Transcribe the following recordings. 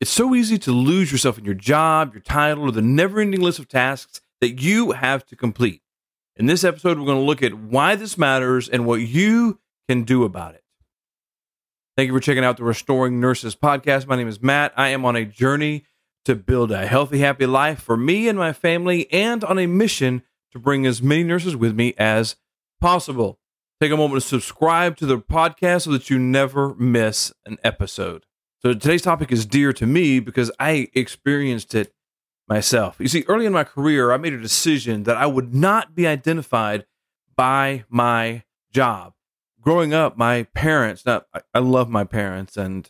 It's so easy to lose yourself in your job, your title, or the never-ending list of tasks that you have to complete. In this episode, we're going to look at why this matters and what you can do about it. Thank you for checking out the Restoring Nurses podcast. My name is Matt. I am on a journey to build a healthy, happy life for me and my family, and on a mission to bring as many nurses with me as possible. Take a moment to subscribe to the podcast so that you never miss an episode. So today's topic is dear to me because I experienced it myself. You see, early in my career, I made a decision that I would not be identified by my job. Growing up, my parents, I love my parents, and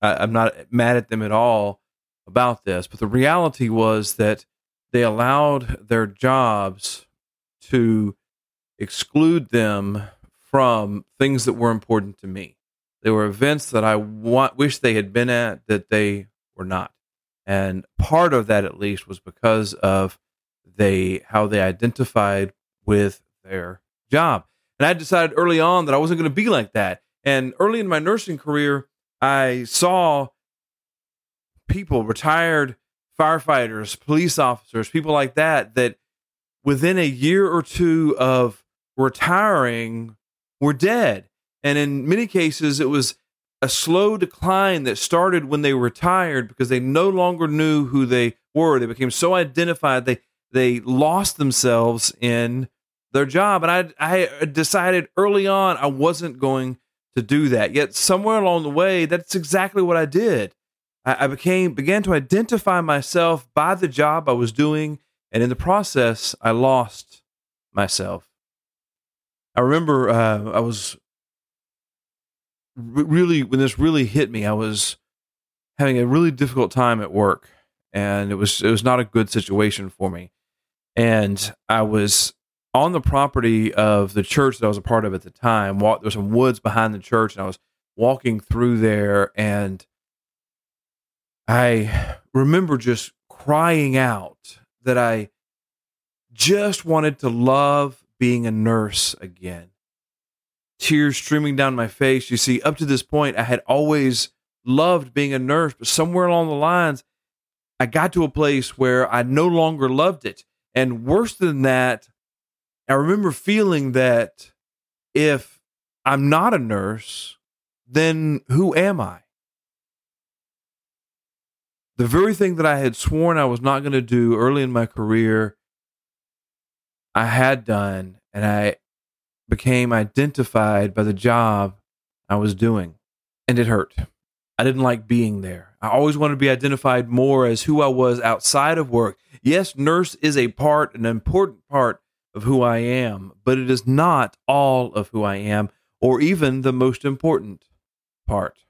I'm not mad at them at all about this, but the reality was that they allowed their jobs to exclude them from things that were important to me. There were events that I wish they had been at that they were not. And part of that, at least, was because of how they identified with their job. And I decided early on that I wasn't going to be like that. And early in my nursing career, I saw people, retired firefighters, police officers, people like that within a year or two of retiring were dead. And in many cases, it was a slow decline that started when they retired because they no longer knew who they were. They became so identified, they lost themselves in their job. And I decided early on I wasn't going to do that. Yet somewhere along the way, that's exactly what I did. I began to identify myself by the job I was doing, and in the process, I lost myself. I remember I was... really, when this really hit me, I was having a really difficult time at work, and it was not a good situation for me. And I was on the property of the church that I was a part of at the time. There was some woods behind the church, and I was walking through there, and I remember just crying out that I just wanted to love being a nurse again. Tears streaming down my face. You see, up to this point, I had always loved being a nurse, but somewhere along the lines, I got to a place where I no longer loved it. And worse than that, I remember feeling that if I'm not a nurse, then who am I? The very thing that I had sworn I was not going to do early in my career, I had done, and I became identified by the job I was doing, and it hurt. I didn't like being there. I always wanted to be identified more as who I was outside of work. Yes, nurse is an important part of who I am, but it is not all of who I am, or even the most important part.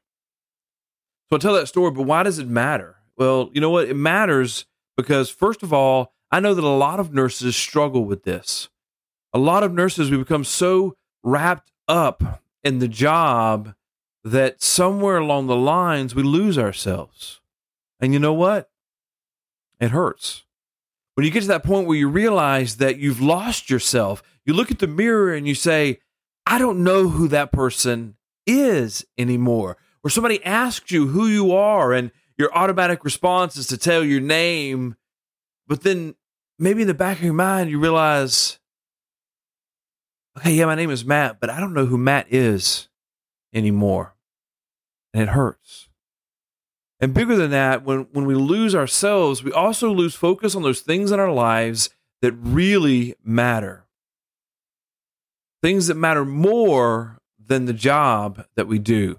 So I tell that story, but why does it matter? Well, you know what? It matters because, first of all, I know that a lot of nurses struggle with this. A lot of nurses, we become so wrapped up in the job that somewhere along the lines, we lose ourselves. And you know what? It hurts. When you get to that point where you realize that you've lost yourself, you look at the mirror and you say, I don't know who that person is anymore. Or somebody asks you who you are, and your automatic response is to tell your name. But then maybe in the back of your mind, you realize, okay, yeah, my name is Matt, but I don't know who Matt is anymore. And it hurts. And bigger than that, when we lose ourselves, we also lose focus on those things in our lives that really matter. Things that matter more than the job that we do.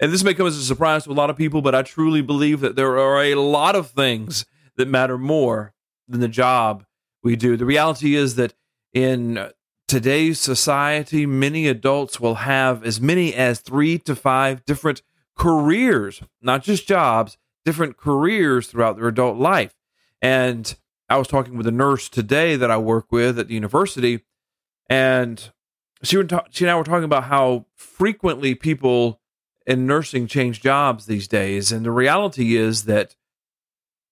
And this may come as a surprise to a lot of people, but I truly believe that there are a lot of things that matter more than the job we do. The reality is that in today's society, many adults will have as many as 3 to 5 different careers, not just jobs, different careers throughout their adult life. And I was talking with a nurse today that I work with at the university, and she and I were talking about how frequently people in nursing change jobs these days. And the reality is that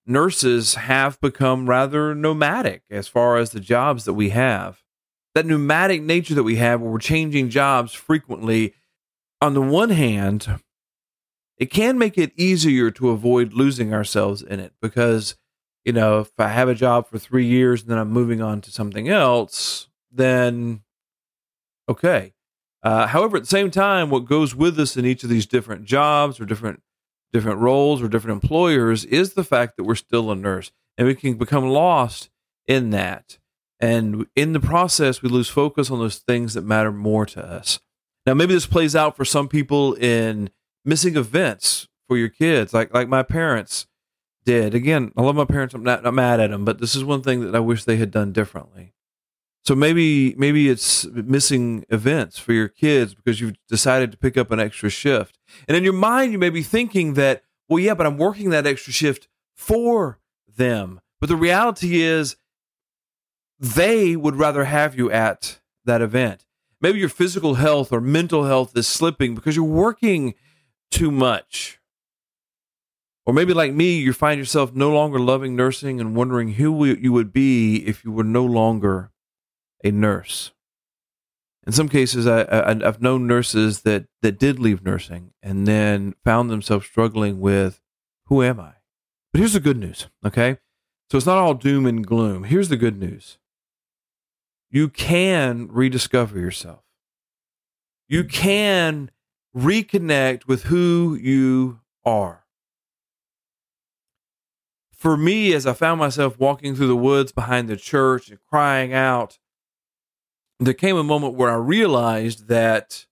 nurses have become rather nomadic as far as the jobs that we have. That nomadic nature that we have, where we're changing jobs frequently, on the one hand, it can make it easier to avoid losing ourselves in it, because, you know, if I have a job for 3 years and then I'm moving on to something else, then okay. However, at the same time, what goes with us in each of these different jobs or different roles or different employers is the fact that we're still a nurse, and we can become lost in that. And in the process, we lose focus on those things that matter more to us. Now, maybe this plays out for some people in missing events for your kids, like my parents did. Again, I love my parents. I'm not mad at them, but this is one thing that I wish they had done differently. So maybe it's missing events for your kids because you've decided to pick up an extra shift. And in your mind, you may be thinking that, well, yeah, but I'm working that extra shift for them. But the reality is they would rather have you at that event. Maybe your physical health or mental health is slipping because you're working too much. Or maybe like me, you find yourself no longer loving nursing and wondering who you would be if you were no longer a nurse. In some cases, I've known nurses that did leave nursing and then found themselves struggling with, who am I? But here's the good news, okay? So it's not all doom and gloom. Here's the good news. You can rediscover yourself. You can reconnect with who you are. For me, as I found myself walking through the woods behind the church and crying out, there came a moment where I realized that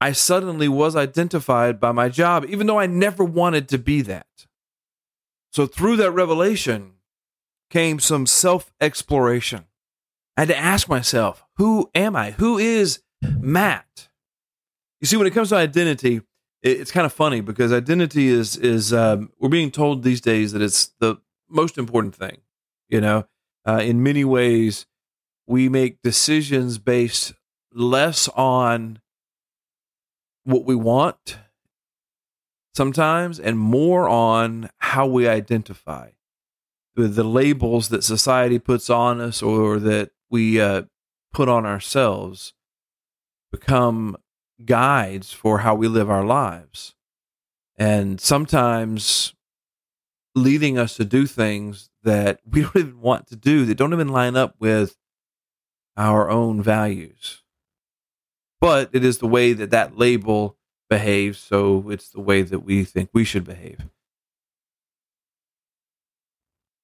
I suddenly was identified by my job, even though I never wanted to be that. So through that revelation came some self-exploration. I had to ask myself, who am I? Who is Matt? You see, when it comes to identity, it's kind of funny because identity is we're being told these days that it's the most important thing. You know, in many ways, we make decisions based less on what we want sometimes and more on how we identify with the labels that society puts on us or that we put on ourselves become guides for how we live our lives. And sometimes leading us to do things that we don't even want to do, that don't even line up with our own values. But it is the way that label behaves, so it's the way that we think we should behave.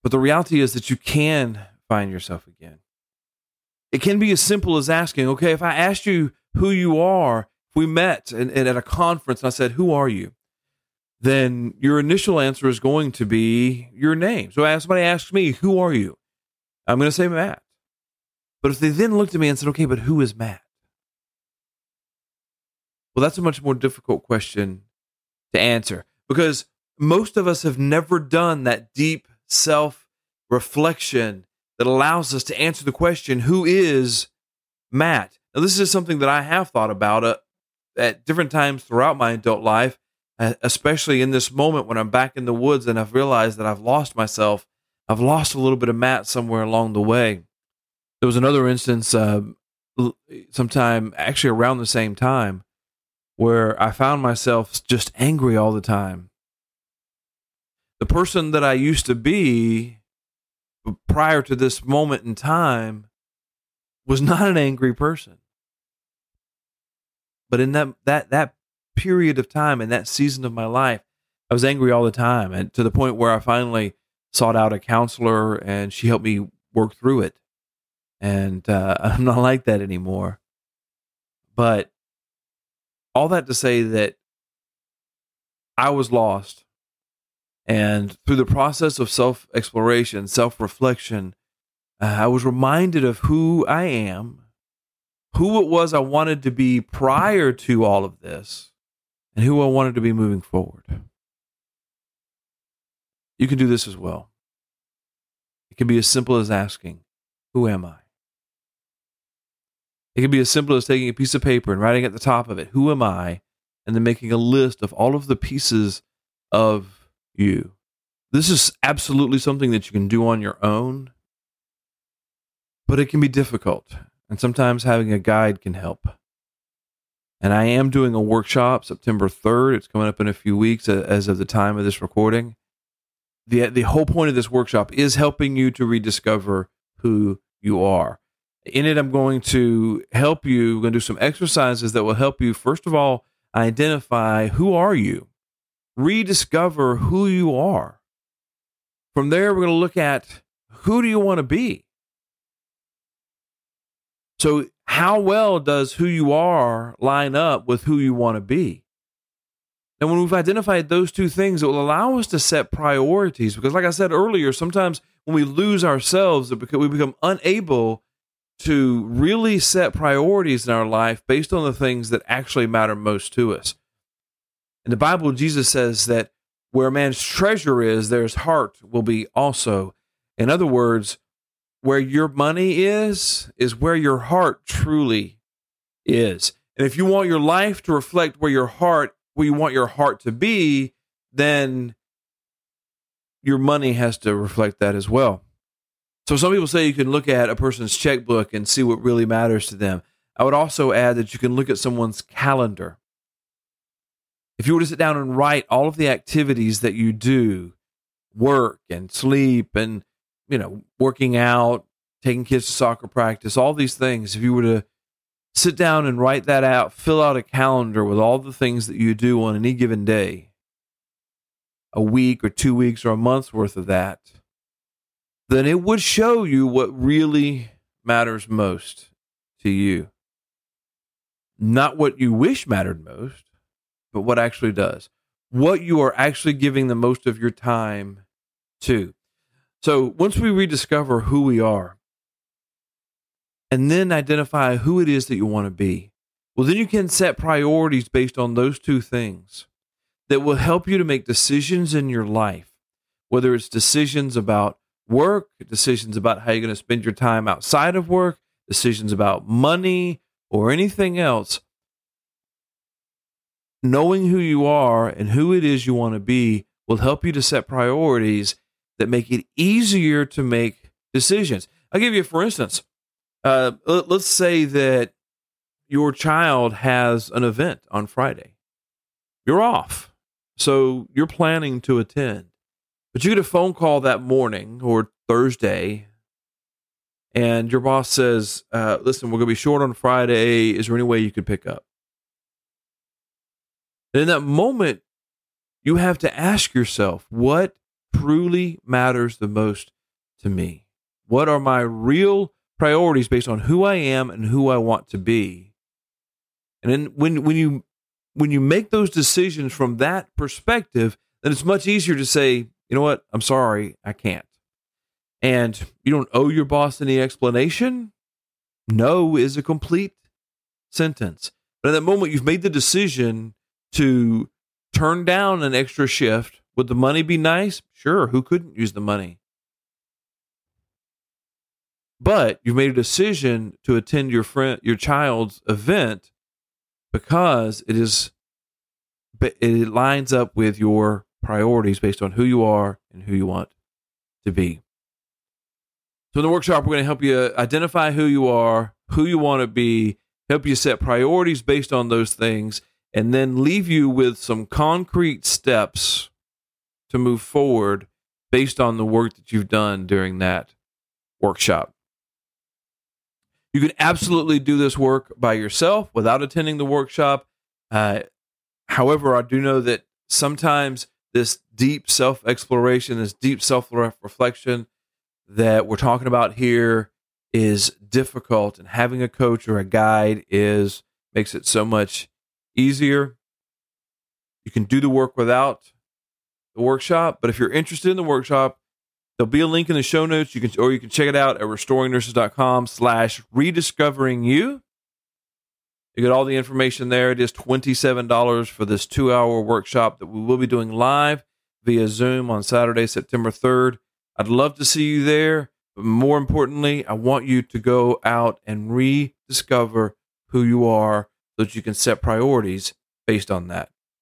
But the reality is that you can find yourself again. It can be as simple as asking, okay, if I asked you who you are, if we met and at a conference and I said, who are you? Then your initial answer is going to be your name. So as somebody asks me, who are you? I'm going to say Matt. But if they then looked at me and said, okay, but who is Matt? Well, that's a much more difficult question to answer because most of us have never done that deep self-reflection that allows us to answer the question, who is Matt? Now, this is something that I have thought about at different times throughout my adult life, especially in this moment when I'm back in the woods and I've realized that I've lost myself. I've lost a little bit of Matt somewhere along the way. There was another instance sometime, actually around the same time, where I found myself just angry all the time. The person that I used to be prior to this moment in time was not an angry person. But in that period of time, in that season of my life, I was angry all the time, and to the point where I finally sought out a counselor, and she helped me work through it. And I'm not like that anymore. But all that to say that I was lost. And through the process of self-exploration, self-reflection, I was reminded of who I am, who it was I wanted to be prior to all of this, and who I wanted to be moving forward. You can do this as well. It can be as simple as asking, who am I? It can be as simple as taking a piece of paper and writing at the top of it, who am I? And then making a list of all of the pieces of you. This is absolutely something that you can do on your own, but it can be difficult. And sometimes having a guide can help. And I am doing a workshop September 3rd. It's coming up in a few weeks as of the time of this recording. The whole point of this workshop is helping you to rediscover who you are. In it, I'm going to help you. We're going to do some exercises that will help you, first of all, identify who are you, rediscover who you are. From there, we're going to look at who do you want to be? So how well does who you are line up with who you want to be? And when we've identified those two things, it will allow us to set priorities. Because like I said earlier, sometimes when we lose ourselves, we become unable to really set priorities in our life based on the things that actually matter most to us. In the Bible, Jesus says that where a man's treasure is, there his heart will be also. In other words, where your money is where your heart truly is. And if you want your life to reflect where you want your heart to be, then your money has to reflect that as well. So some people say you can look at a person's checkbook and see what really matters to them. I would also add that you can look at someone's calendar. If you were to sit down and write all of the activities that you do, work and sleep and working out, taking kids to soccer practice, all these things. If you were to sit down and write that out, fill out a calendar with all the things that you do on any given day, a week or 2 weeks or a month's worth of that, then it would show you what really matters most to you. Not what you wish mattered most, but what actually does. What you are actually giving the most of your time to. So once we rediscover who we are and then identify who it is that you want to be, well, then you can set priorities based on those two things that will help you to make decisions in your life, whether it's decisions about work, decisions about how you're going to spend your time outside of work, decisions about money or anything else. Knowing who you are and who it is you want to be will help you to set priorities that make it easier to make decisions. I'll give you, for instance, let's say that your child has an event on Friday. You're off, so you're planning to attend. But you get a phone call that morning or Thursday, and your boss says, listen, we're going to be short on Friday. Is there any way you could pick up? And in that moment, you have to ask yourself, what truly matters the most to me? What are my real priorities based on who I am and who I want to be? And then when you make those decisions from that perspective, then it's much easier to say, you know what, I'm sorry, I can't. And you don't owe your boss any explanation. No is a complete sentence. But at that moment, you've made the decision to turn down an extra shift. Would the money be nice? Sure, who couldn't use the money? But you've made a decision to attend your child's event because it lines up with your priorities based on who you are and who you want to be. So in the workshop, we're going to help you identify who you are, who you want to be, help you set priorities based on those things, and then leave you with some concrete steps to move forward based on the work that you've done during that workshop. You can absolutely do this work by yourself without attending the workshop. However, I do know that sometimes this deep self-exploration, this deep self-reflection that we're talking about here is difficult, and having a coach or a guide makes it so much easier. You can do the work without the workshop, but if you're interested in the workshop, there'll be a link in the show notes. You can check it out at restoringnurses.com/rediscovering you. You get all the information there. It is $27 for this 2-hour workshop that we will be doing live via Zoom on Saturday, September 3rd. I'd love to see you there, but more importantly, I want you to go out and rediscover who you are so that you can set priorities based on that.